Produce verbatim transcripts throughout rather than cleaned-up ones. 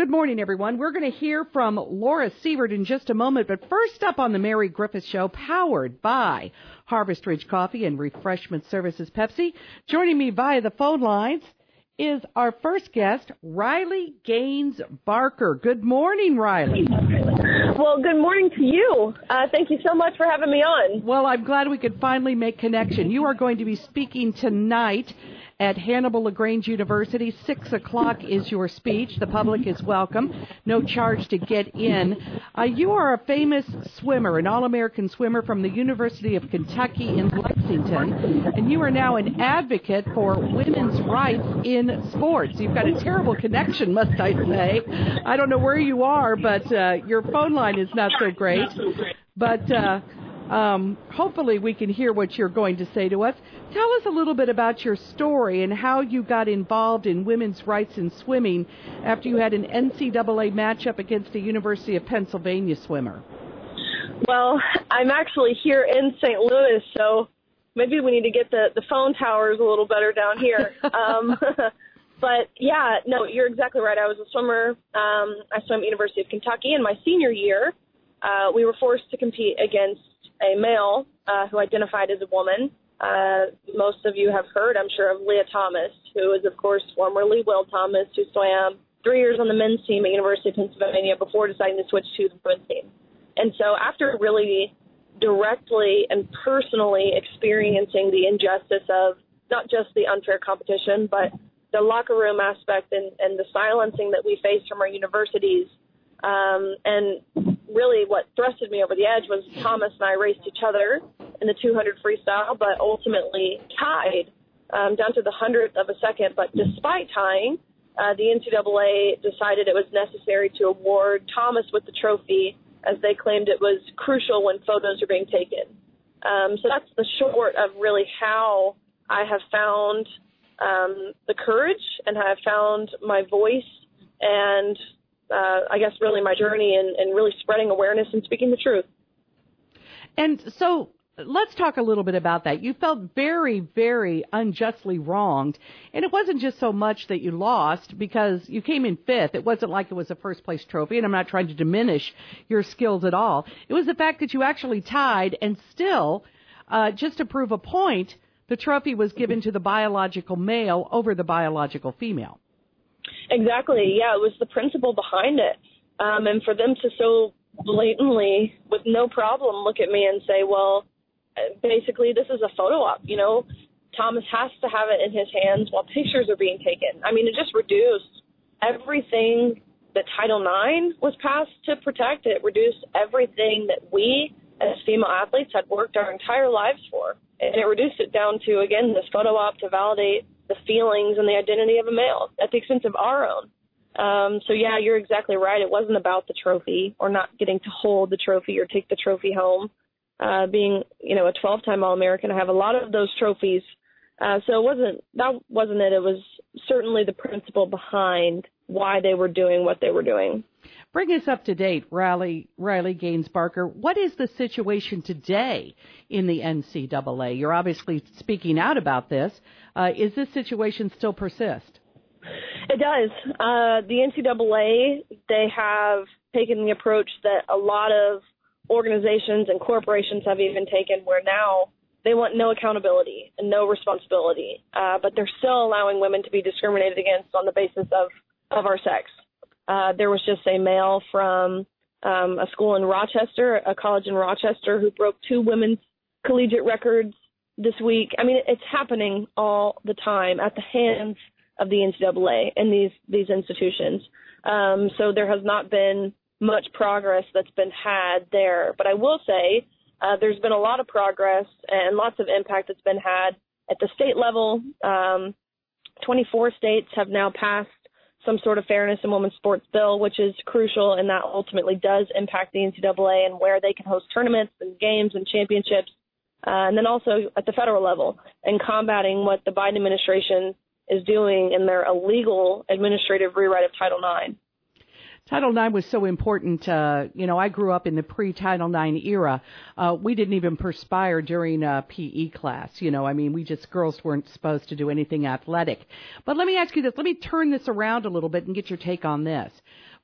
Good morning, everyone. We're going to hear from Laura Sievert in just a moment, but first up on the Mary Griffith Show, powered by Harvest Ridge Coffee and Refreshment Services, Pepsi. Joining me via the phone lines is our first guest, Riley Gaines Barker. Good morning, Riley. Well, good morning to you. Uh, thank you so much for having me on. Well, I'm glad we could finally make connection. You are going to be speaking tonight at Hannibal LaGrange University. Six o'clock is your speech. The public is welcome. No charge to get in. Uh, you are a famous swimmer, an All-American swimmer from the University of Kentucky in Lexington, and you are now an advocate for women's rights in sports. You've got a terrible connection, must I say. I don't know where you are, but uh, your phone line is not so great. But uh, Um, hopefully we can hear what you're going to say to us. Tell us a little bit about your story and how you got involved in women's rights in swimming after you had an N C double A matchup against a University of Pennsylvania swimmer. Well, I'm actually here in Saint Louis, so maybe we need to get the, the phone towers a little better down here. um, but, yeah, no, you're exactly right. I was a swimmer. Um, I swam at the University of Kentucky, and my senior year, uh, we were forced to compete against a male uh, who identified as a woman. Uh, most of you have heard, I'm sure, of Lia Thomas, who is, of course, formerly Will Thomas, who swam three years on the men's team at University of Pennsylvania before deciding to switch to the women's team. And so after really directly and personally experiencing the injustice of not just the unfair competition, but the locker room aspect and, and the silencing that we face from our universities, um, and really what thrusted me over the edge was Thomas and I raced each other in the two hundred freestyle, but ultimately tied um, down to the hundredth of a second. But despite tying, uh, the N C double A decided it was necessary to award Thomas with the trophy, as they claimed it was crucial when photos were being taken. Um, so that's the short of really how I have found um, the courage, and I have found my voice, and Uh, I guess really my journey and, and really spreading awareness and speaking the truth. And so let's talk a little bit about that. You felt very, very unjustly wronged. And it wasn't just so much that you lost, because you came in fifth. It wasn't like it was a first place trophy, and I'm not trying to diminish your skills at all. It was the fact that you actually tied, and still, uh, just to prove a point, the trophy was given to the biological male over the biological female. Exactly. Yeah, it was the principle behind it. Um, and for them to so blatantly, with no problem, look at me and say, well, basically this is a photo op. You know, Thomas has to have it in his hands while pictures are being taken. I mean, it just reduced everything that Title nine was passed to protect. It reduced everything that we as female athletes had worked our entire lives for. And it reduced it down to, again, this photo op to validate the feelings and the identity of a male at the expense of our own. Um, so, yeah, you're exactly right. It wasn't about the trophy or not getting to hold the trophy or take the trophy home. Uh, being, you know, a twelve-time All-American, I have a lot of those trophies. Uh, so it wasn't that wasn't it. It was certainly the principle behind why they were doing what they were doing. Bring us up to date, Riley, Riley Gaines Barker. What is the situation today in the N C double A? You're obviously speaking out about this. Uh, is this situation still persist? It does. Uh, the N C double A, they have taken the approach that a lot of organizations and corporations have even taken, where now they want no accountability and no responsibility, uh, but they're still allowing women to be discriminated against on the basis of, of our sex. Uh, there was just a male from um, a school in Rochester, a college in Rochester, who broke two women's collegiate records this week. I mean, it's happening all the time at the hands of the N C double A and these, these institutions. Um, so there has not been much progress that's been had there. But I will say uh, there's been a lot of progress and lots of impact that's been had at the state level. Um, twenty-four states have now passed some sort of fairness in women's sports bill, which is crucial, and that ultimately does impact the N C double A and where they can host tournaments and games and championships, uh, and then also at the federal level, and combating what the Biden administration is doing in their illegal administrative rewrite of Title nine. Title nine was so important. Uh, you know, I grew up in the pre-Title nine era. Uh, we didn't even perspire during a P E class. You know, I mean, we just, girls weren't supposed to do anything athletic. But let me ask you this. Let me turn this around a little bit and get your take on this.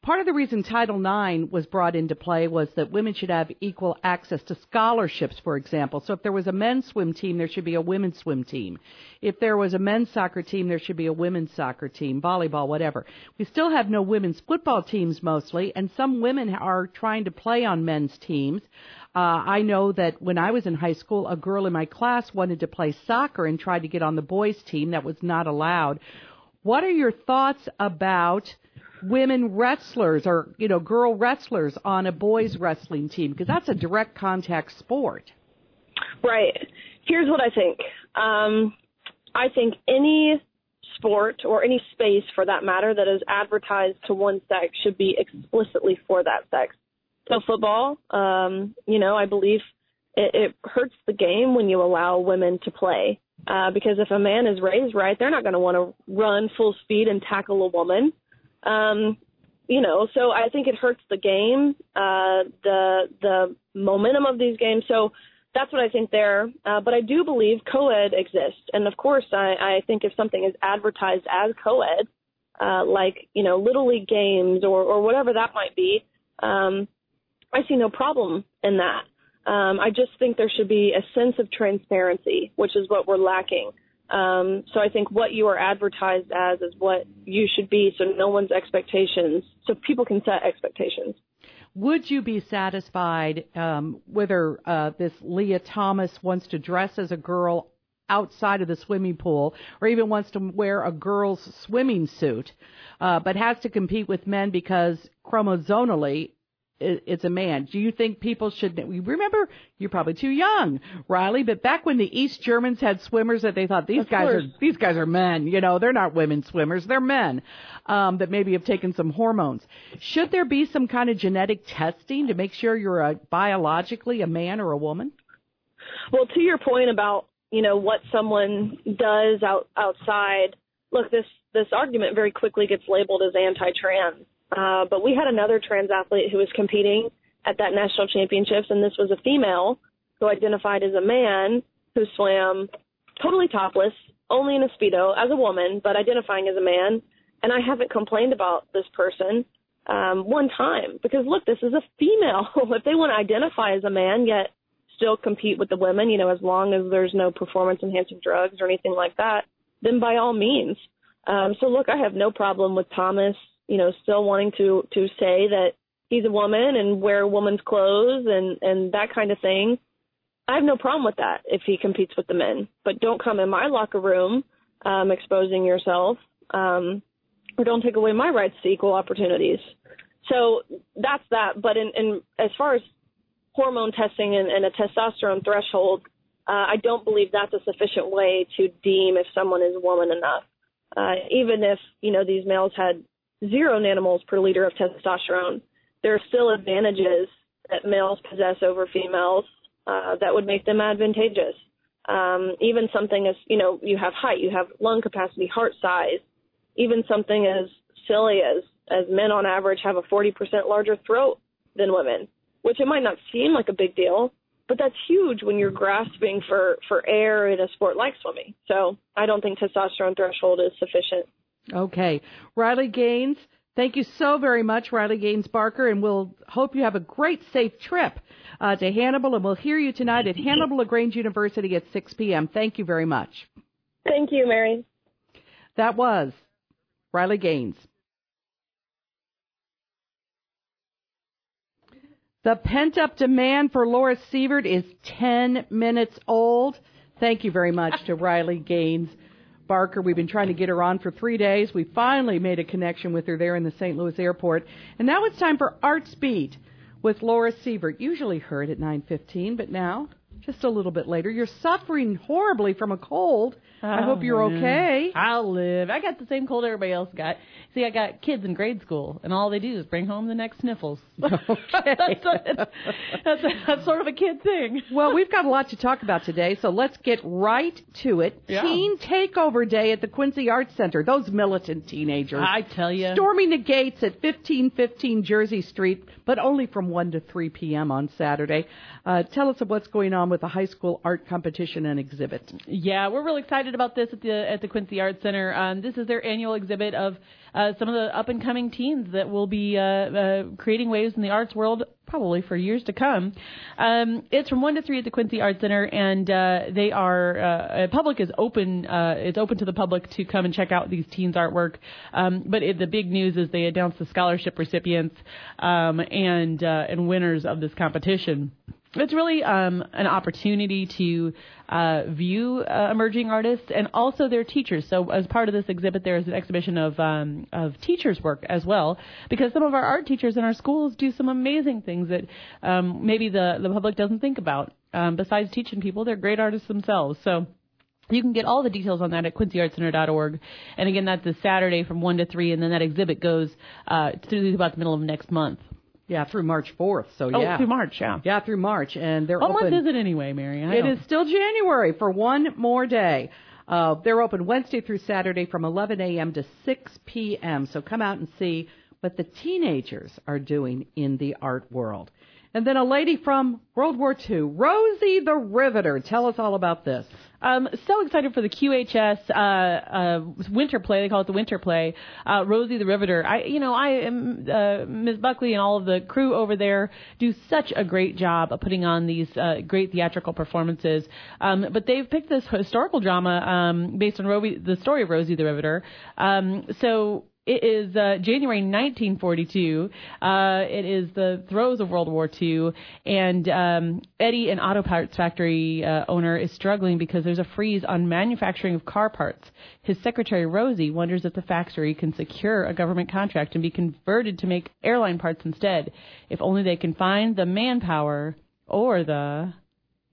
Part of the reason Title nine was brought into play was that women should have equal access to scholarships, for example. So if there was a men's swim team, there should be a women's swim team. If there was a men's soccer team, there should be a women's soccer team, volleyball, whatever. We still have no women's football teams mostly, and some women are trying to play on men's teams. Uh, I know that when I was in high school, a girl in my class wanted to play soccer and tried to get on the boys' team. That was not allowed. What are your thoughts about women wrestlers or, you know, girl wrestlers on a boys' wrestling team? Because that's a direct contact sport. Right. Here's what I think. Um, I think any sport or any space, for that matter, that is advertised to one sex should be explicitly for that sex. So football, um, you know, I believe it, it hurts the game when you allow women to play uh, because if a man is raised right, they're not going to want to run full speed and tackle a woman. Um, you know, so I think it hurts the game, uh, the the momentum of these games. So that's what I think there. Uh, but I do believe co-ed exists. And, of course, I, I think if something is advertised as co-ed, uh, like, you know, Little League games or, or whatever that might be, um, I see no problem in that. Um, I just think there should be a sense of transparency, which is what we're lacking. Um, so I think what you are advertised as is what you should be, so no one's expectations, so people can set expectations. Would you be satisfied um, whether uh, this Lia Thomas wants to dress as a girl outside of the swimming pool or even wants to wear a girl's swimming suit, uh, but has to compete with men because chromosomally, it's a man? Do you think people should remember? You're probably too young, Riley, but back when the East Germans had swimmers that they thought these of guys course. are these guys are men, you know, they're not women swimmers, they're men um, that maybe have taken some hormones. Should there be some kind of genetic testing to make sure you're a, biologically a man or a woman? Well, to your point about, you know, what someone does out, outside, look, this this argument very quickly gets labeled as anti-trans. Uh, but we had another trans athlete who was competing at that national championships, and this was a female who identified as a man who swam totally topless, only in a Speedo, as a woman, but identifying as a man. And I haven't complained about this person um, one time because, look, this is a female. If they want to identify as a man yet still compete with the women, you know, as long as there's no performance-enhancing drugs or anything like that, then by all means. Um, so, look, I have no problem with Thomas, you know, still wanting to, to say that he's a woman and wear woman's clothes and, and that kind of thing. I have no problem with that if he competes with the men. But don't come in my locker room um, exposing yourself um, or don't take away my rights to equal opportunities. So that's that. But in, in as far as hormone testing and, and a testosterone threshold, uh, I don't believe that's a sufficient way to deem if someone is woman enough, uh, even if, you know, these males had zero nanomoles per liter of testosterone. There are still advantages that males possess over females uh, that would make them advantageous. Um, even something as, you know, you have height, you have lung capacity, heart size, even something as silly as, as men on average have a forty percent larger throat than women, which it might not seem like a big deal, but that's huge when you're grasping for, for air in a sport like swimming. So I don't think testosterone threshold is sufficient. Okay. Riley Gaines, thank you so very much, Riley Gaines Barker, and we'll hope you have a great, safe trip uh, to Hannibal, and we'll hear you tonight at Hannibal LaGrange University at six p.m. Thank you very much. Thank you, Mary. That was Riley Gaines. The pent-up demand for Laura Sievert is ten minutes old. Thank you very much to Riley Gaines Barker. We've been trying to get her on for three days. We finally made a connection with her there in the Saint Louis airport. And now it's time for Arts Beat with Laura Sievert. Usually heard at nine fifteen, but now just a little bit later. You're suffering horribly from a cold. Oh, I hope you're okay. I'll live. I got the same cold everybody else got. See, I got kids in grade school, and all they do is bring home the next sniffles. Okay. that's, a, that's, a, that's sort of a kid thing. Well, we've got a lot to talk about today, so let's get right to it. Yeah. Teen Takeover Day at the Quincy Arts Center. Those militant teenagers. I tell you. Storming the gates at fifteen fifteen Jersey Street, but only from one to three p.m. on Saturday. Uh, tell us of what's going on on with a high school art competition and exhibit. Yeah, we're really excited about this at the at the Quincy Arts Center. Um, this is their annual exhibit of uh, some of the up-and-coming teens that will be uh, uh, creating waves in the arts world probably for years to come. Um, it's from one to three at the Quincy Arts Center, and uh, they are uh, public is open. Uh, it's open to the public to come and check out these teens' artwork. Um, but it, the big news is they announced the scholarship recipients um, and uh, and winners of this competition. It's really um, an opportunity to uh, view uh, emerging artists and also their teachers. So as part of this exhibit, there is an exhibition of um, of teachers' work as well, because some of our art teachers in our schools do some amazing things that um, maybe the, the public doesn't think about. Um, besides teaching people, they're great artists themselves. So you can get all the details on that at quincy arts center dot org. And, again, that's this Saturday from one to three, and then that exhibit goes uh, through about the middle of next month. Yeah, through March fourth. So yeah. Oh, through March, yeah. Yeah, through March. And they're what open. What month is it anyway, Mary? I it don't. Is still January for one more day. Uh, they're open Wednesday through Saturday from eleven a.m. to six p.m. So come out and see what the teenagers are doing in the art world. And then a lady from World War Two, Rosie the Riveter. Tell us all about this. Um, so excited for the Q H S uh, uh, winter play. They call it the winter play. Uh, Rosie the Riveter. I, you know, I am uh, Miz Buckley and all of the crew over there do such a great job of putting on these uh, great theatrical performances. Um, but they've picked this historical drama um, based on Roby, the story of Rosie the Riveter. Um, so. It is uh, January nineteen forty-two. Uh, it is the throes of World War Two, and um, Eddie, an auto parts factory uh, owner, is struggling because there's a freeze on manufacturing of car parts. His secretary, Rosie, wonders if the factory can secure a government contract and be converted to make airline parts instead, if only they can find the manpower or the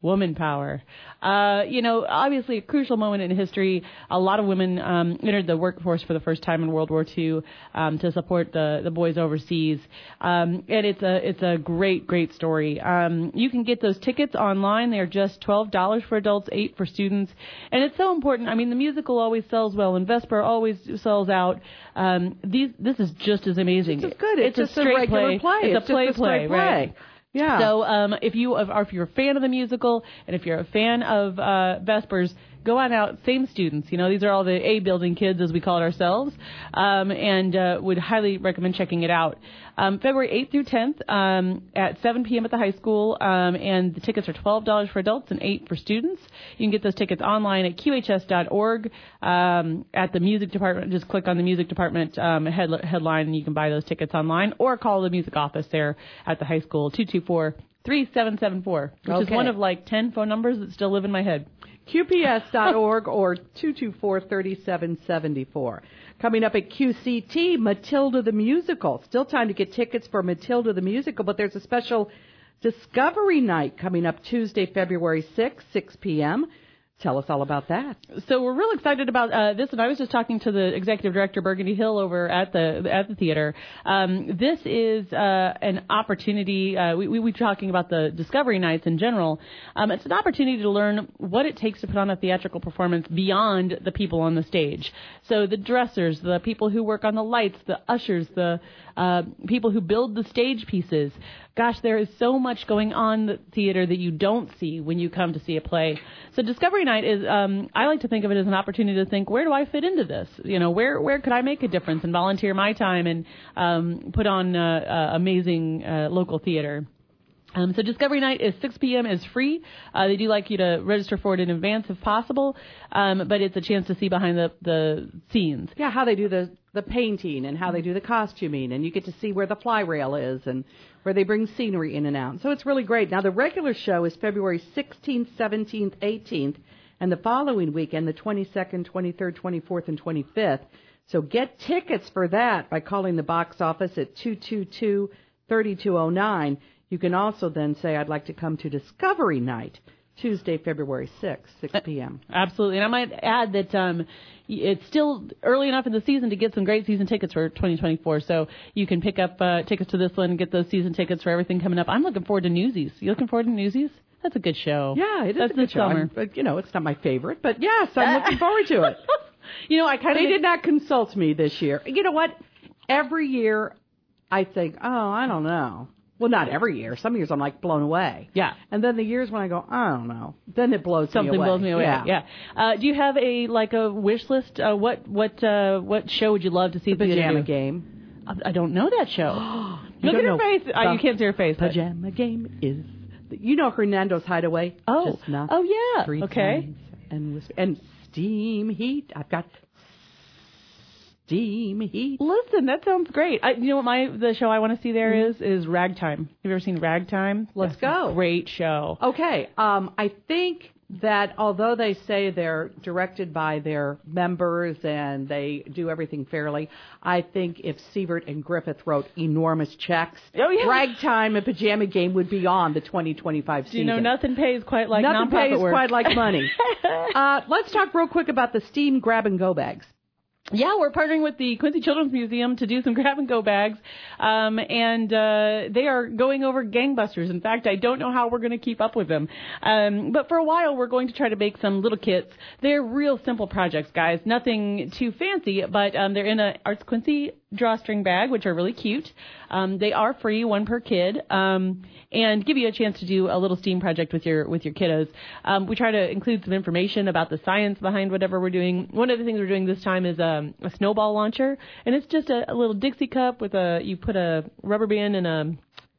woman power. Uh, you know, obviously a crucial moment in history. A lot of women um, entered the workforce for the first time in World War Two um, to support the, the boys overseas. Um, and it's a it's a great, great story. Um, you can get those tickets online. They are just twelve dollars for adults, eight dollars for students. And it's so important. I mean, the musical always sells well, and Vesper always sells out. Um, these This is just as amazing. It's good. It's, it's just a straight a play. play. It's, it's a play, play, play, right? Yeah. So um, if you are if you're a fan of the musical, and if you're a fan of uh, Vespers, go on out. Same students, you know, these are all the A building kids, as we call it ourselves, um, and uh, would highly recommend checking it out. Um, February eighth through tenth um, at seven p.m. at the high school, um, and the tickets are twelve dollars for adults and eight dollars for students. You can get those tickets online at Q H S dot org. Um, at the music department, just click on the music department um, head, headline, and you can buy those tickets online, or call the music office there at the high school, two two four, three seven seven four, which okay. is one of like ten phone numbers that still live in my head. Q P S dot org or two two four, three seven seven four. Coming up at Q C T, Matilda the Musical. Still time to get tickets for Matilda the Musical, but there's a special Discovery Night coming up Tuesday, February sixth, six p.m. Tell us all about that. So we're real excited about uh, this, and I was just talking to the executive director, Burgundy Hill, over at the at the theater. Um, this is uh, an opportunity. Uh, we, we were talking about the Discovery Nights in general. Um, it's an opportunity to learn what it takes to put on a theatrical performance beyond the people on the stage. So the dressers, the people who work on the lights, the ushers, the uh, people who build the stage pieces. Gosh, there is so much going on in the theater that you don't see when you come to see a play. So Discovery Night is, um, I like to think of it as an opportunity to think, where do I fit into this? You know, where where could I make a difference and volunteer my time and um, put on uh, uh, amazing uh, local theater? Um, so Discovery Night is six p.m. is free. Uh, they do like you to register for it in advance if possible, um, but it's a chance to see behind the, the scenes. Yeah, how they do the, the painting and how they do the costuming, and you get to see where the fly rail is and where they bring scenery in and out. So it's really great. Now, the regular show is February sixteenth, seventeenth, eighteenth, and the following weekend, the twenty-second, twenty-third, twenty-fourth, and twenty-fifth. So get tickets for that by calling the box office at two two two, three two zero nine. You can also then say, I'd like to come to Discovery Night, Tuesday, February sixth, six p.m. Absolutely. And I might add that um, it's still early enough in the season to get some great season tickets for twenty twenty-four. So you can pick up uh, tickets to this one and get those season tickets for everything coming up. I'm looking forward to Newsies. You looking forward to Newsies? That's a good show. Yeah, it is. That's a good show. Summer. But, you know, it's not my favorite. But, yes, I'm looking forward to it. You know, I kind of They did not consult me this year. You know what? Every year I think, oh, I don't know. Well, not every year. Some years I'm like blown away. Yeah. And then the years when I go, I don't know, then it blows Something me away. Something blows me away. Yeah. yeah. Uh, do you have a like a wish list? Uh, what what uh, what show would you love to see? The Pajama Game. I, I don't know that show. Look at her face. Oh, you can't see her face. Pajama Game is. You know Hernando's Hideaway? Oh. Just not oh yeah. Three okay. Times and whisper, and steam heat. I've got. Steam heat. Listen, that sounds great. I, you know what my the show I want to see there mm-hmm. is is Ragtime. Have you ever seen Ragtime? Let's That's go. Great show. Okay. Um, I think that although they say they're directed by their members and they do everything fairly, I think if Sievert and Griffith wrote enormous checks, oh, yeah. Ragtime and Pajama Game would be on the twenty twenty-five season. You know, nothing pays quite like nonprofit work. Nothing pays quite like money. uh, let's talk real quick about the STEAM grab-and-go bags. Yeah, we're partnering with the Quincy Children's Museum to do some grab-and-go bags, um, and uh, they are going over gangbusters. In fact, I don't know how we're going to keep up with them. Um, but for a while, we're going to try to make some little kits. They're real simple projects, guys, nothing too fancy, but um, they're in an Arts Quincy drawstring bag, which are really cute. Um, they are free, one per kid, um, and give you a chance to do a little STEAM project with your with your kiddos. Um, we try to include some information about the science behind whatever we're doing. One of the things we're doing this time is um, a snowball launcher, and it's just a, a little Dixie cup with a you put a rubber band and a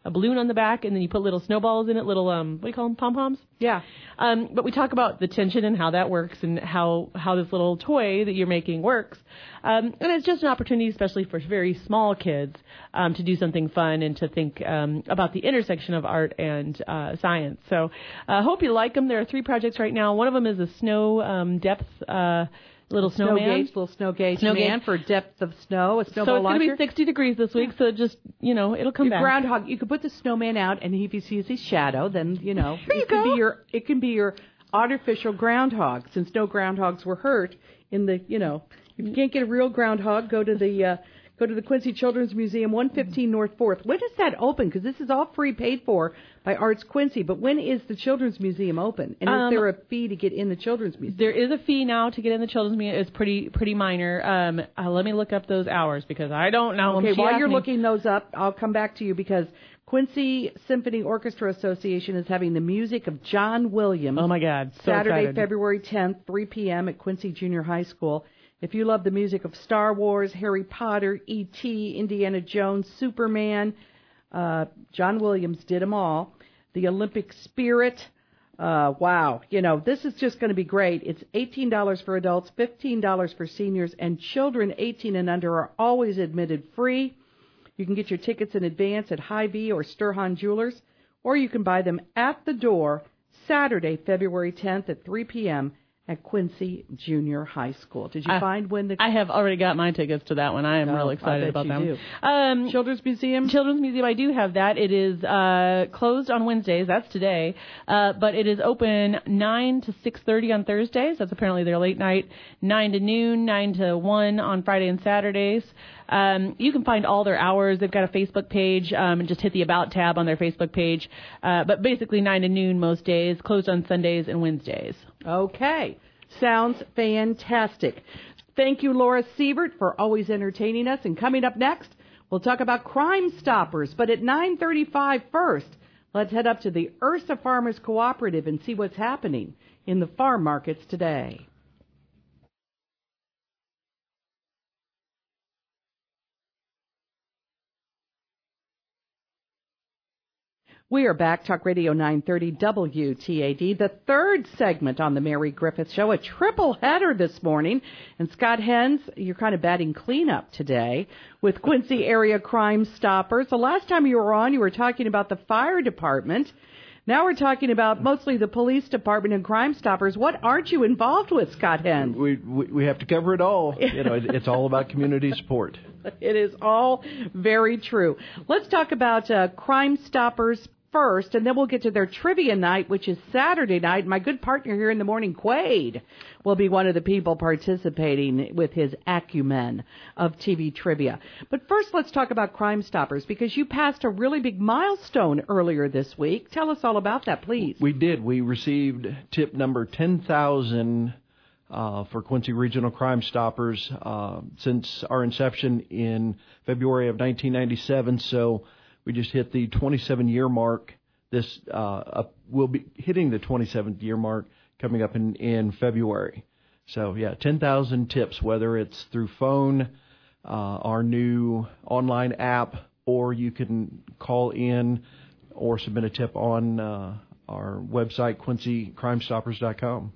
a balloon on the back, and then you put little snowballs in it, little, um, what do you call them, pom-poms? Yeah. Um, but we talk about the tension and how that works and how, how this little toy that you're making works. Um, and it's just an opportunity, especially for very small kids, um, to do something fun and to think um, about the intersection of art and uh, science. So I uh, hope you like them. There are three projects right now. One of them is a snow um, depth uh Little snowman. Snow gauge, little snow gauge snow man gauge. For depth of snow. A snowball so it's going to be sixty degrees this week, so just, you know, it'll come your back. Groundhog, you could put the snowman out, and if he sees his shadow, then, you know, there it, you can go. Be your, it can be your artificial groundhog, since no groundhogs were hurt in the, you know, if you can't get a real groundhog, go to the... Uh, Go to the Quincy Children's Museum, one fifteen North fourth. When does that open? Because this is all free, paid for by Arts Quincy. But when is the Children's Museum open? And is um, there a fee to get in the Children's Museum? There is a fee now to get in the Children's Museum. It's pretty pretty minor. Um, uh, let me look up those hours because I don't know. Okay, while you're me. looking those up, I'll come back to you because Quincy Symphony Orchestra Association is having the music of John Williams. Oh, my God. So Saturday, excited. February tenth, three p.m. at Quincy Junior High School. If you love the music of Star Wars, Harry Potter, E T, Indiana Jones, Superman, uh, John Williams did them all. The Olympic Spirit, uh, wow. You know, this is just going to be great. It's eighteen dollars for adults, fifteen dollars for seniors, and children eighteen and under are always admitted free. You can get your tickets in advance at Hy-Vee or Stirhan Jewelers, or you can buy them at the door Saturday, February tenth at three p.m., at Quincy Junior High School. Did you I, find when the... I have already got my tickets to that one. I am oh, really excited about that one. Um, Children's Museum? Children's Museum, I do have that. It is uh, closed on Wednesdays. That's today. Uh, but it is open nine to six thirty on Thursdays. That's apparently their late night. nine to noon, nine to one on Friday and Saturdays. Um, you can find all their hours. They've got a Facebook page. Um, and just hit the About tab on their Facebook page. Uh, but basically nine to noon most days, closed on Sundays and Wednesdays. Okay. Sounds fantastic. Thank you, Laura Sievert, for always entertaining us. And coming up next, we'll talk about Crime Stoppers. But at nine thirty-five first, let's head up to the Ursa Farmers Cooperative and see what's happening in the farm markets today. We are back, Talk Radio nine thirty W T A D, the third segment on the Mary Griffith Show, a triple header this morning. And Scott Henze, you're kind of batting cleanup today with Quincy Area Crime Stoppers. The last time you were on, you were talking about the fire department. Now we're talking about mostly the police department and Crime Stoppers. What aren't you involved with, Scott Henze? We, we we have to cover it all. You know, it's all about community support. It is all very true. Let's talk about uh, Crime Stoppers first, and then we'll get to their trivia night, which is Saturday night. My good partner here in the morning, Quade, will be one of the people participating with his acumen of T V trivia. But first, let's talk about Crime Stoppers, because you passed a really big milestone earlier this week. Tell us all about that, please. We did. We received tip number ten thousand uh, for Quincy Regional Crime Stoppers uh, since our inception in February of nineteen ninety-seven, so We just hit the twenty-seven year mark. This uh, up, we'll be hitting the twenty-seventh year mark coming up in, in February. So, yeah, ten thousand tips, whether it's through phone, uh, our new online app, or you can call in or submit a tip on uh, our website, Quincy Crime Stoppers dot com.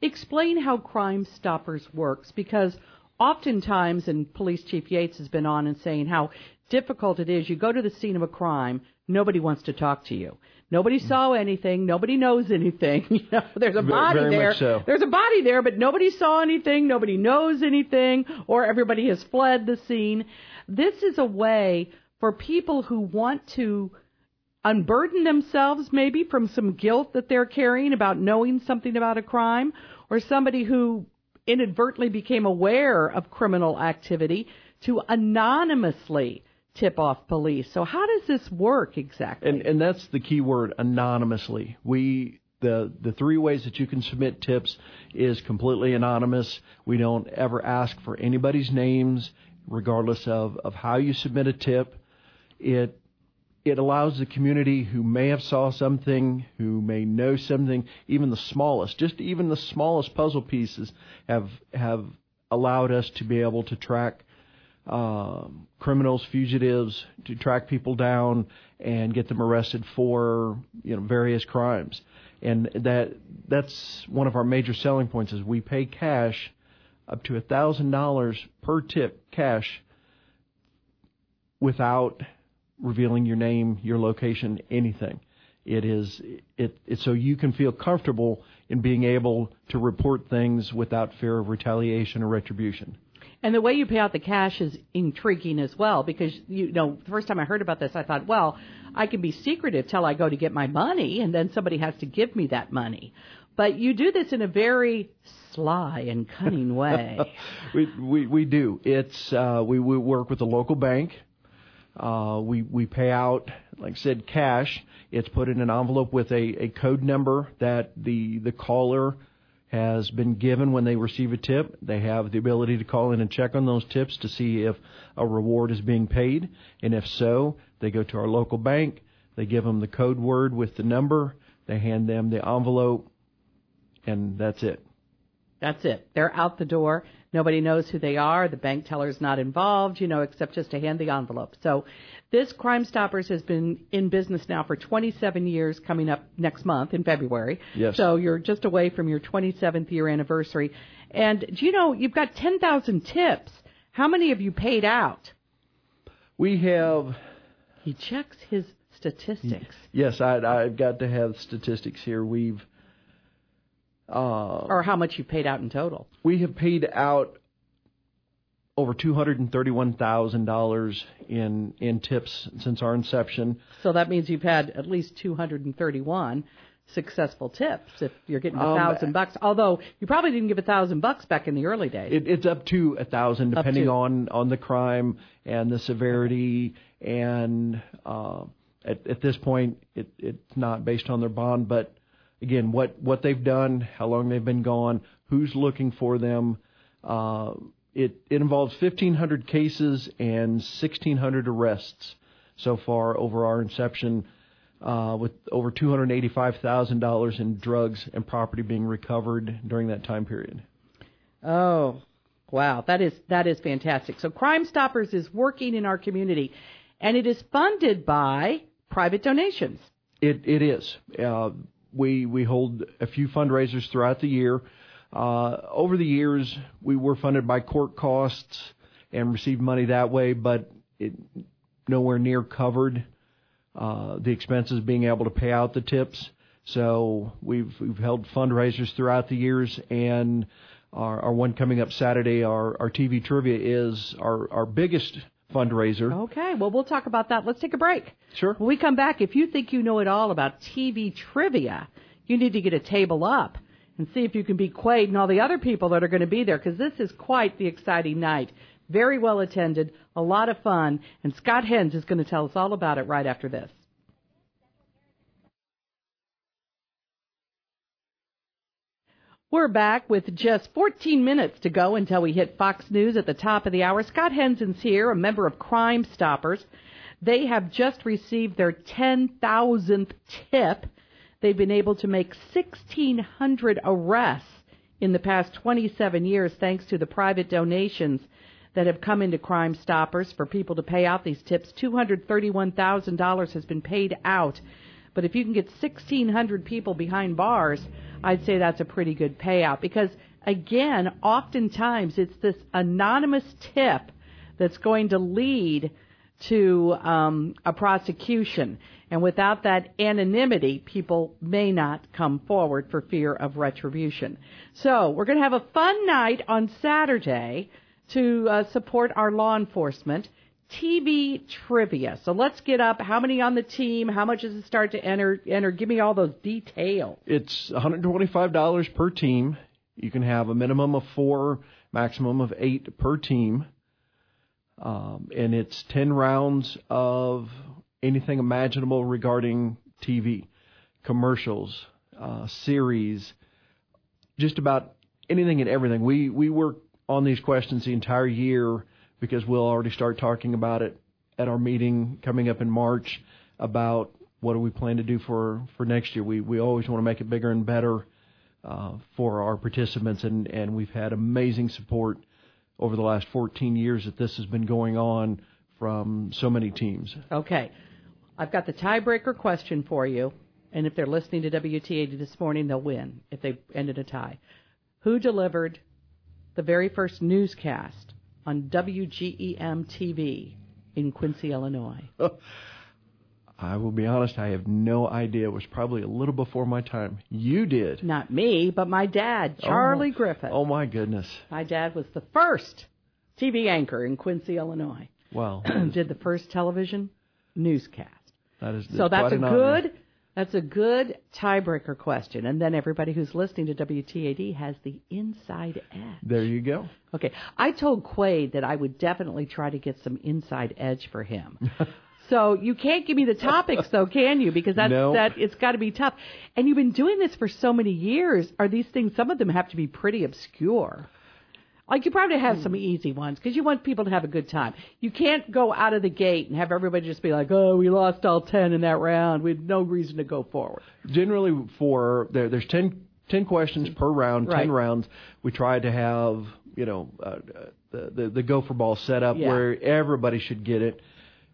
Explain how Crime Stoppers works, because oftentimes, and Police Chief Yates has been on and saying how difficult it is. You go to the scene of a crime, nobody wants to talk to you. Nobody saw anything. Nobody knows anything. You know, there's a body very, very there. So. There's a body there, but nobody saw anything. Nobody knows anything, or everybody has fled the scene. This is a way for people who want to unburden themselves maybe from some guilt that they're carrying about knowing something about a crime, or somebody who inadvertently became aware of criminal activity, to anonymously tip off police. So how does this work exactly? And, and that's the key word, anonymously. We the the three ways that you can submit tips is completely anonymous. We don't ever ask for anybody's names, regardless of, of how you submit a tip. It it allows the community who may have saw something, who may know something, even the smallest, just even the smallest puzzle pieces have have allowed us to be able to track Um, criminals, fugitives, to track people down and get them arrested for, you know, various crimes. And that that's one of our major selling points is we pay cash up to one thousand dollars per tip, cash, without revealing your name, your location, anything. It is it it's so you can feel comfortable in being able to report things without fear of retaliation or retribution. And the way you pay out the cash is intriguing as well, because, you know, the first time I heard about this, I thought, well, I can be secretive till I go to get my money, and then somebody has to give me that money. But you do this in a very sly and cunning way. we, we we do. It's uh, we, we work with the local bank. Uh, we, we pay out, like I said, cash. It's put in an envelope with a, a code number that the, the caller has been given when they receive a tip. They have the ability to call in and check on those tips to see if a reward is being paid. And if so, they go to our local bank, they give them the code word with the number, they hand them the envelope, and that's it. That's it. They're out the door. Nobody knows who they are. The bank teller's not involved, you know, except just to hand the envelope. So this Crime Stoppers has been in business now for twenty-seven years, coming up next month in February. Yes. So you're just away from your twenty-seventh year anniversary. And, do you know, you've got ten thousand tips. How many have you paid out? We have... He checks his statistics. Yes, I, I've got to have statistics here. We've... Uh, or how much you paid out in total? We have paid out over two hundred thirty-one thousand dollars in in tips since our inception. So that means you've had at least two hundred thirty-one successful tips if you're getting a thousand um, bucks. Although you probably didn't give a thousand bucks back in the early days. It, it's up to a thousand depending on, on the crime and the severity, and uh, at at this point it, it's not based on their bond, but. Again, what, what they've done, how long they've been gone, who's looking for them. Uh, it, it involves fifteen hundred cases and sixteen hundred arrests so far over our inception, uh, with over two hundred eighty-five thousand dollars in drugs and property being recovered during that time period. Oh, wow. That is, that is fantastic. So Crime Stoppers is working in our community, and it is funded by private donations. It, it is. Uh, We we hold a few fundraisers throughout the year. Uh, over the years, we were funded by court costs and received money that way, but it nowhere near covered uh, the expenses being able to pay out the tips. So we've we've held fundraisers throughout the years, and our, our one coming up Saturday, our, our T V trivia is our, our biggest fundraiser. Okay, well, we'll talk about that. Let's take a break. Sure. When we come back, if you think you know it all about T V trivia, you need to get a table up and see if you can beat Quaid and all the other people that are going to be there, because this is quite the exciting night. Very well attended, a lot of fun, and Scott Henze is going to tell us all about it right after this. We're back with just fourteen minutes to go until we hit Fox News at the top of the hour. Scott Henze's here, a member of Crime Stoppers. They have just received their ten thousandth tip. They've been able to make sixteen hundred arrests in the past twenty-seven years thanks to the private donations that have come into Crime Stoppers for people to pay out these tips. two hundred thirty-one thousand dollars has been paid out. But if you can get sixteen hundred people behind bars, I'd say that's a pretty good payout. Because, again, oftentimes it's this anonymous tip that's going to lead to um, a prosecution. And without that anonymity, people may not come forward for fear of retribution. So we're going to have a fun night on Saturday to uh, support our law enforcement. T V trivia. So let's get up. How many on the team? How much does it start to enter? Enter. Give me all those details. It's one hundred twenty-five dollars per team. You can have a minimum of four, maximum of eight per team. Um, and it's ten rounds of anything imaginable regarding T V, commercials, uh, series, just about anything and everything. We, we work on these questions the entire year, because we'll already start talking about it at our meeting coming up in March about what do we plan to do for, for next year. We we always want to make it bigger and better uh, for our participants, and, and we've had amazing support over the last fourteen years that this has been going on from so many teams. Okay. I've got the tiebreaker question for you, and if they're listening to W T A D this morning, they'll win if they ended a tie. Who delivered the very first newscast on W G E M T V in Quincy, Illinois? I will be honest, I have no idea. It was probably a little before my time. You did. Not me, but my dad, Charlie oh, Griffith. Oh, my goodness. My dad was the first T V anchor in Quincy, Illinois. Wow. Did the first television newscast. That is So that's a good that's a good tiebreaker question. And then everybody who's listening to W T A D has the inside edge. There you go. Okay. I told Quaid that I would definitely try to get some inside edge for him. So you can't give me the topics, though, can you? Because that's, no. that it's got to be tough. And you've been doing this for so many years. Are these things, some of them have to be pretty obscure. Like, you probably have some easy ones because you want people to have a good time. You can't go out of the gate and have everybody just be like, oh, we lost all ten in that round. We had no reason to go forward. Generally, for there, there's ten, ten questions per round, ten right. rounds. We try to have, you know, uh, the, the, the gopher ball set up yeah. where everybody should get it.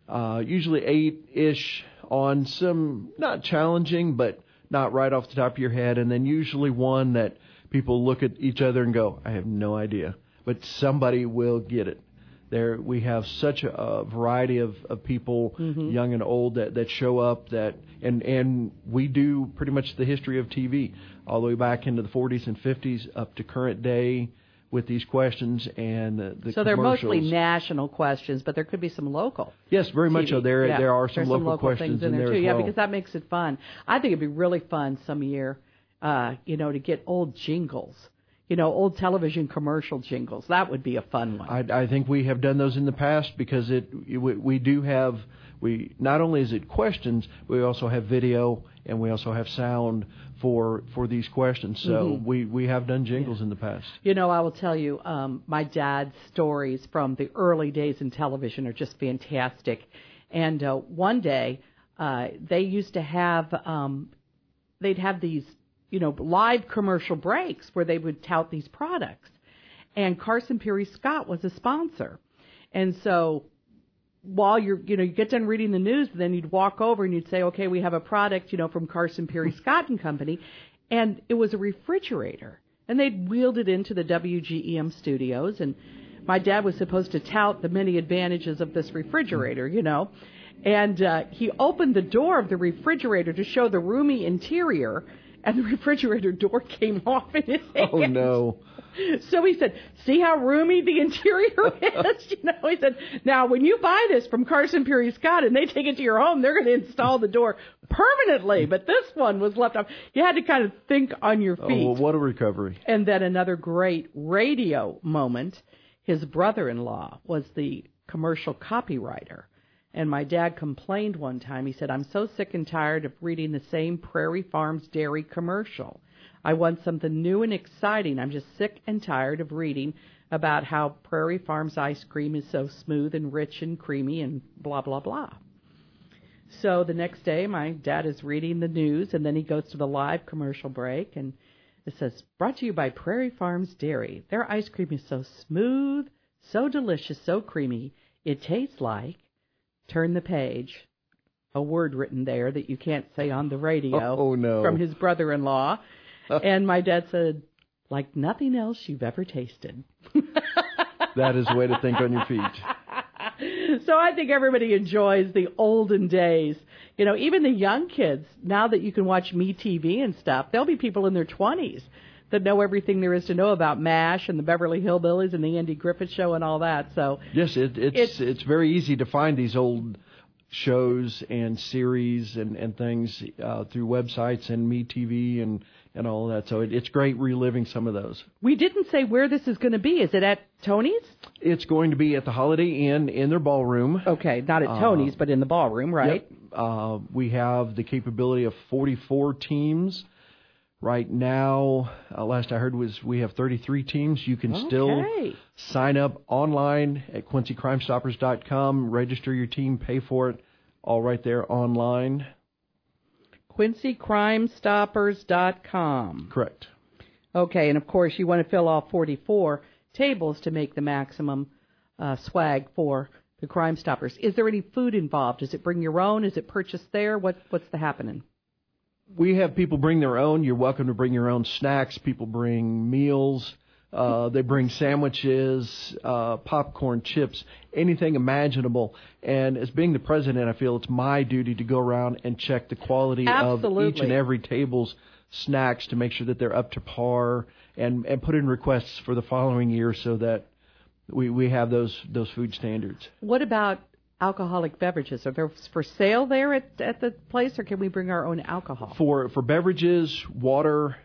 Uh, usually eight-ish on some, not challenging, but not right off the top of your head. And then usually one that people look at each other and go, I have no idea. But somebody will get it. There, we have such a, a variety of, of people, mm-hmm. young and old, that, that show up. That and, and we do pretty much the history of T V, all the way back into the forties and fifties up to current day with these questions and the, the so commercials. So they're mostly national questions, but there could be some local. Yes, very T V. Much so. There, yeah. there are some, some local, local questions things in, in there, there too. As well. Yeah, because that makes it fun. I think it'd be really fun some year, uh, you know, to get old jingles. You know, old television commercial jingles. That would be a fun one. I, I think we have done those in the past because it we, we do have, we not only is it questions, we also have video and we also have sound for for these questions. So mm-hmm. we, we have done jingles yeah. in the past. You know, I will tell you, um, my dad's stories from the early days in television are just fantastic. And uh, one day, uh, they used to have, um, they'd have these, you know, live commercial breaks where they would tout these products. And Carson Pirie Scott was a sponsor. And so while you're, you know, you get done reading the news, then you'd walk over and you'd say, okay, we have a product, you know, from Carson Pirie Scott and Company. And it was a refrigerator. And they'd wheeled it into the W G E M studios. And my dad was supposed to tout the many advantages of this refrigerator, you know. And uh, he opened the door of the refrigerator to show the roomy interior, and the refrigerator door came off in his hand. Oh, no. So he said, see how roomy the interior is? You know, he said, now, when you buy this from Carson Pirie Scott and they take it to your home, they're going to install the door permanently. But this one was left off. You had to kind of think on your feet. Oh, well, what a recovery. And then another great radio moment, his brother-in-law was the commercial copywriter. And my dad complained one time. He said, I'm so sick and tired of reading the same Prairie Farms Dairy commercial. I want something new and exciting. I'm just sick and tired of reading about how Prairie Farms ice cream is so smooth and rich and creamy and blah, blah, blah. so the next day, my dad is reading the news, and then he goes to the live commercial break, and it says, brought to you by Prairie Farms Dairy. Their ice cream is so smooth, so delicious, so creamy. It tastes like, turn the page, a word written there that you can't say on the radio oh, oh, no. from his brother-in-law. And my dad said, like nothing else you've ever tasted. That is a way to think on your feet. So I think everybody enjoys the olden days. You know, even the young kids, now that you can watch MeTV and stuff, there'll be people in their twenties that know everything there is to know about MASH and the Beverly Hillbillies and the Andy Griffith Show and all that. So yes, it, it's, it's it's very easy to find these old shows and series and, and things uh, through websites and MeTV and, and all that. So it, it's great reliving some of those. We didn't say where this is going to be. Is it at Tony's? It's going to be at the Holiday Inn in their ballroom. Okay, not at Tony's, uh, but in the ballroom, right? Yep. Uh, we have the capability of forty-four teams. Right now, uh, last I heard was we have thirty-three teams. You can okay. still sign up online at Quincy Crime Stoppers dot com, register your team, pay for it, all right there online. Quincy Crime Stoppers dot com. Correct. Okay, and of course you want to fill all forty-four tables to make the maximum uh, swag for the Crime Stoppers. Is there any food involved? Is it bring your own? Is it purchased there? What, what's the happening? We have people bring their own. You're welcome to bring your own snacks. People bring meals. Uh, they bring sandwiches, uh, popcorn, chips, anything imaginable. And as being the president, I feel it's my duty to go around and check the quality Absolutely. of each and every table's snacks to make sure that they're up to par and, and put in requests for the following year so that we, we have those, those food standards. What about alcoholic beverages? Are there for sale there at at the place, or can we bring our own alcohol? For for beverages, water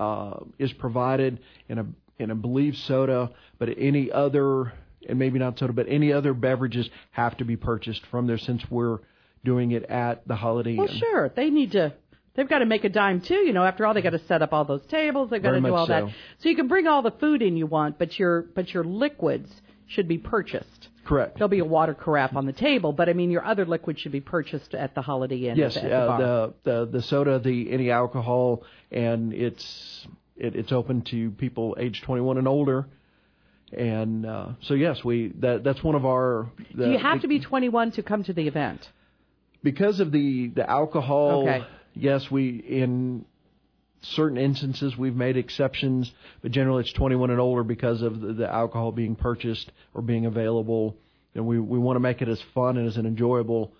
uh, is provided, and a and I believe soda, but any other, and maybe not soda, but any other beverages have to be purchased from there since we're doing it at the Holiday Inn. Well, sure, they need to. They've got to make a dime too, you know. After all, they got to set up all those tables. They've got Very to do all so. that. So you can bring all the food in you want, but your but your liquids should be purchased. Correct. There'll be a water carafe on the table, but I mean, your other liquid should be purchased at the Holiday Inn. Yes, at the, at uh, the, the the soda, the any alcohol, and it's it, it's open to people age twenty-one and older. And uh, so, yes, we that that's one of our. The, Do you have the, to be twenty-one to come to the event? Because of the the alcohol, okay. yes, we in. certain instances we've made exceptions, but generally it's twenty-one and older because of the, the alcohol being purchased or being available. And we, we want to make it as fun and as enjoyable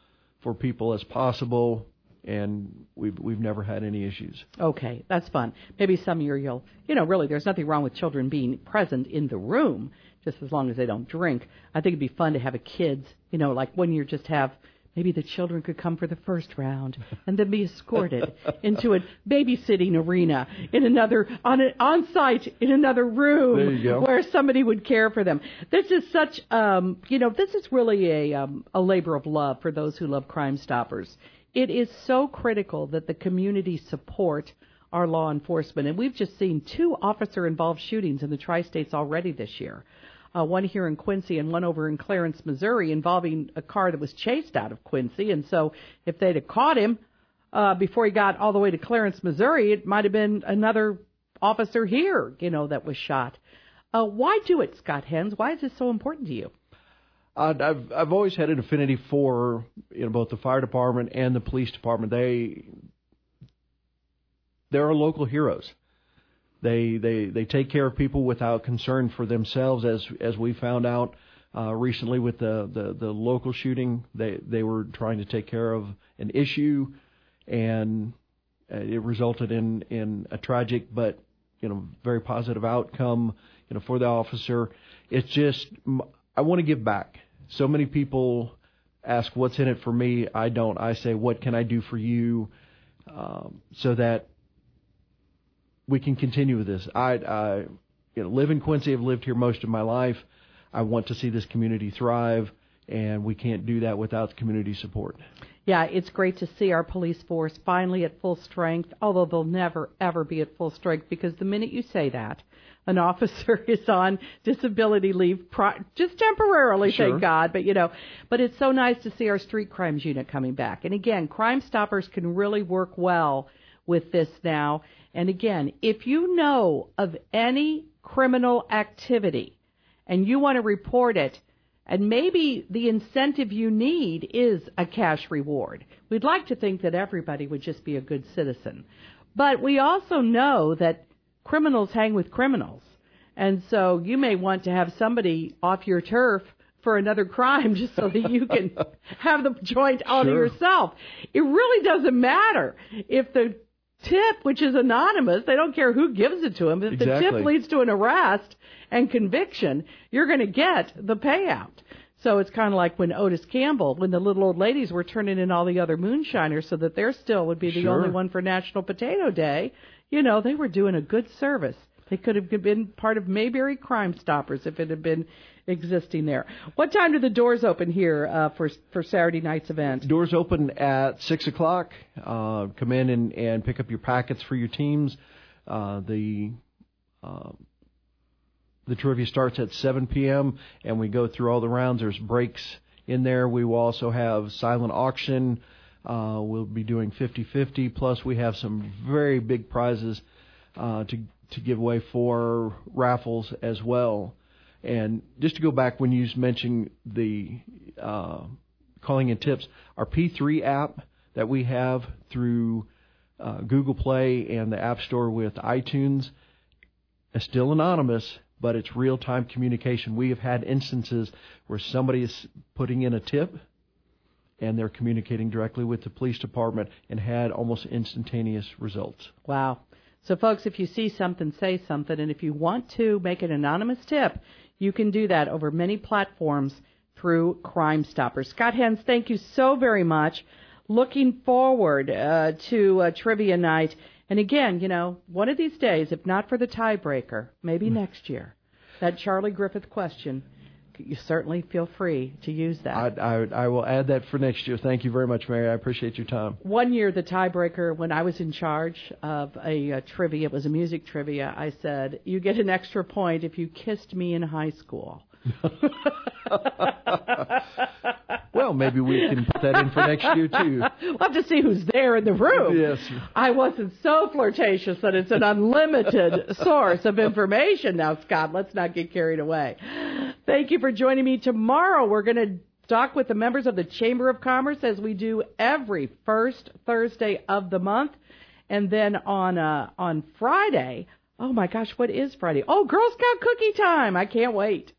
for people as possible, and we've, we've never had any issues. Okay, that's fun. Maybe some year you'll, you know, really there's nothing wrong with children being present in the room, just as long as they don't drink. I think it'd be fun to have a kids, you know, like one year just have maybe the children could come for the first round and then be escorted into a babysitting arena in another on a, on site in another room where somebody would care for them. This is such, um, you know, this is really a um, a labor of love for those who love Crime Stoppers. It is so critical that the community support our law enforcement, and we've just seen two officer-involved shootings in the tri-states already this year. Uh, one here in Quincy and one over in Clarence, Missouri, involving a car that was chased out of Quincy. And so if they'd have caught him uh, before he got all the way to Clarence, Missouri, it might have been another officer here, you know, that was shot. Uh, why do it, Scott Henze? Why is this so important to you? Uh, I've I've always had an affinity for, you know, both the fire department and the police department. They they are local heroes. They, they they take care of people without concern for themselves, as as we found out uh, recently with the, the, the local shooting. They they were trying to take care of an issue, and it resulted in, in a tragic but you know very positive outcome you know for the officer. It's just I want to give back. So many people ask, "What's in it for me?" I don't. I say, "What can I do for you?" Um, so that we can continue with this. I, I you know, live in Quincy. I've lived here most of my life. I want to see this community thrive, and we can't do that without community support. Yeah, it's great to see our police force finally at full strength, although they'll never, ever be at full strength, because the minute you say that, an officer is on disability leave, pro- just temporarily, sure. Thank God. But, you know, but it's so nice to see our street crimes unit coming back. And, again, Crime Stoppers can really work well with this now. And, again, if you know of any criminal activity and you want to report it, and maybe the incentive you need is a cash reward. We'd like to think that everybody would just be a good citizen. But we also know that criminals hang with criminals. And so you may want to have somebody off your turf for another crime just so that you can have the joint all sure. to yourself. It really doesn't matter if the tip, which is anonymous, they don't care who gives it to them. If exactly. the tip leads to an arrest and conviction, you're going to get the payout. So it's kind of like when Otis Campbell, when the little old ladies were turning in all the other moonshiners so that their still would be the sure. only one for National Potato Day, you know, they were doing a good service. They could have been part of Mayberry Crime Stoppers if it had been existing there. What time do the doors open here uh, for for Saturday night's event? Doors open at six o'clock. Uh, come in and, and pick up your packets for your teams. Uh, the uh, the trivia starts at seven p.m., and we go through all the rounds. There's breaks in there. We will also have silent auction. Uh, we'll be doing fifty-fifty, plus we have some very big prizes uh, to to give away for raffles as well. And just to go back when you mentioned the uh, calling in tips, our P three app that we have through uh, Google Play and the App Store with iTunes is still anonymous, but it's real-time communication. We have had instances where somebody is putting in a tip and they're communicating directly with the police department and had almost instantaneous results. Wow. So, folks, if you see something, say something. And if you want to make an anonymous tip, you can do that over many platforms through Crime Stoppers. Scott Henze, thank you so very much. Looking forward uh, to uh, trivia night. And, again, you know, one of these days, if not for the tiebreaker, maybe next year, that Charlie Griffith question, you certainly feel free to use that. I, I, I will add that for next year. Thank you very much, Mary. I appreciate your time. One year, the tiebreaker, when I was in charge of a, a trivia, it was a music trivia, I said, you get an extra point if you kissed me in high school. Well, maybe we can put that in for next year, too. We'll have to see who's there in the room. Yes. I wasn't so flirtatious that it's an unlimited source of information now, Scott. Let's not get carried away. Thank you for joining me. Tomorrow we're going to talk with the members of the Chamber of Commerce, as we do every first Thursday of the month. And then on uh, on Friday, oh, my gosh, what is Friday? Oh, Girl Scout cookie time. I can't wait.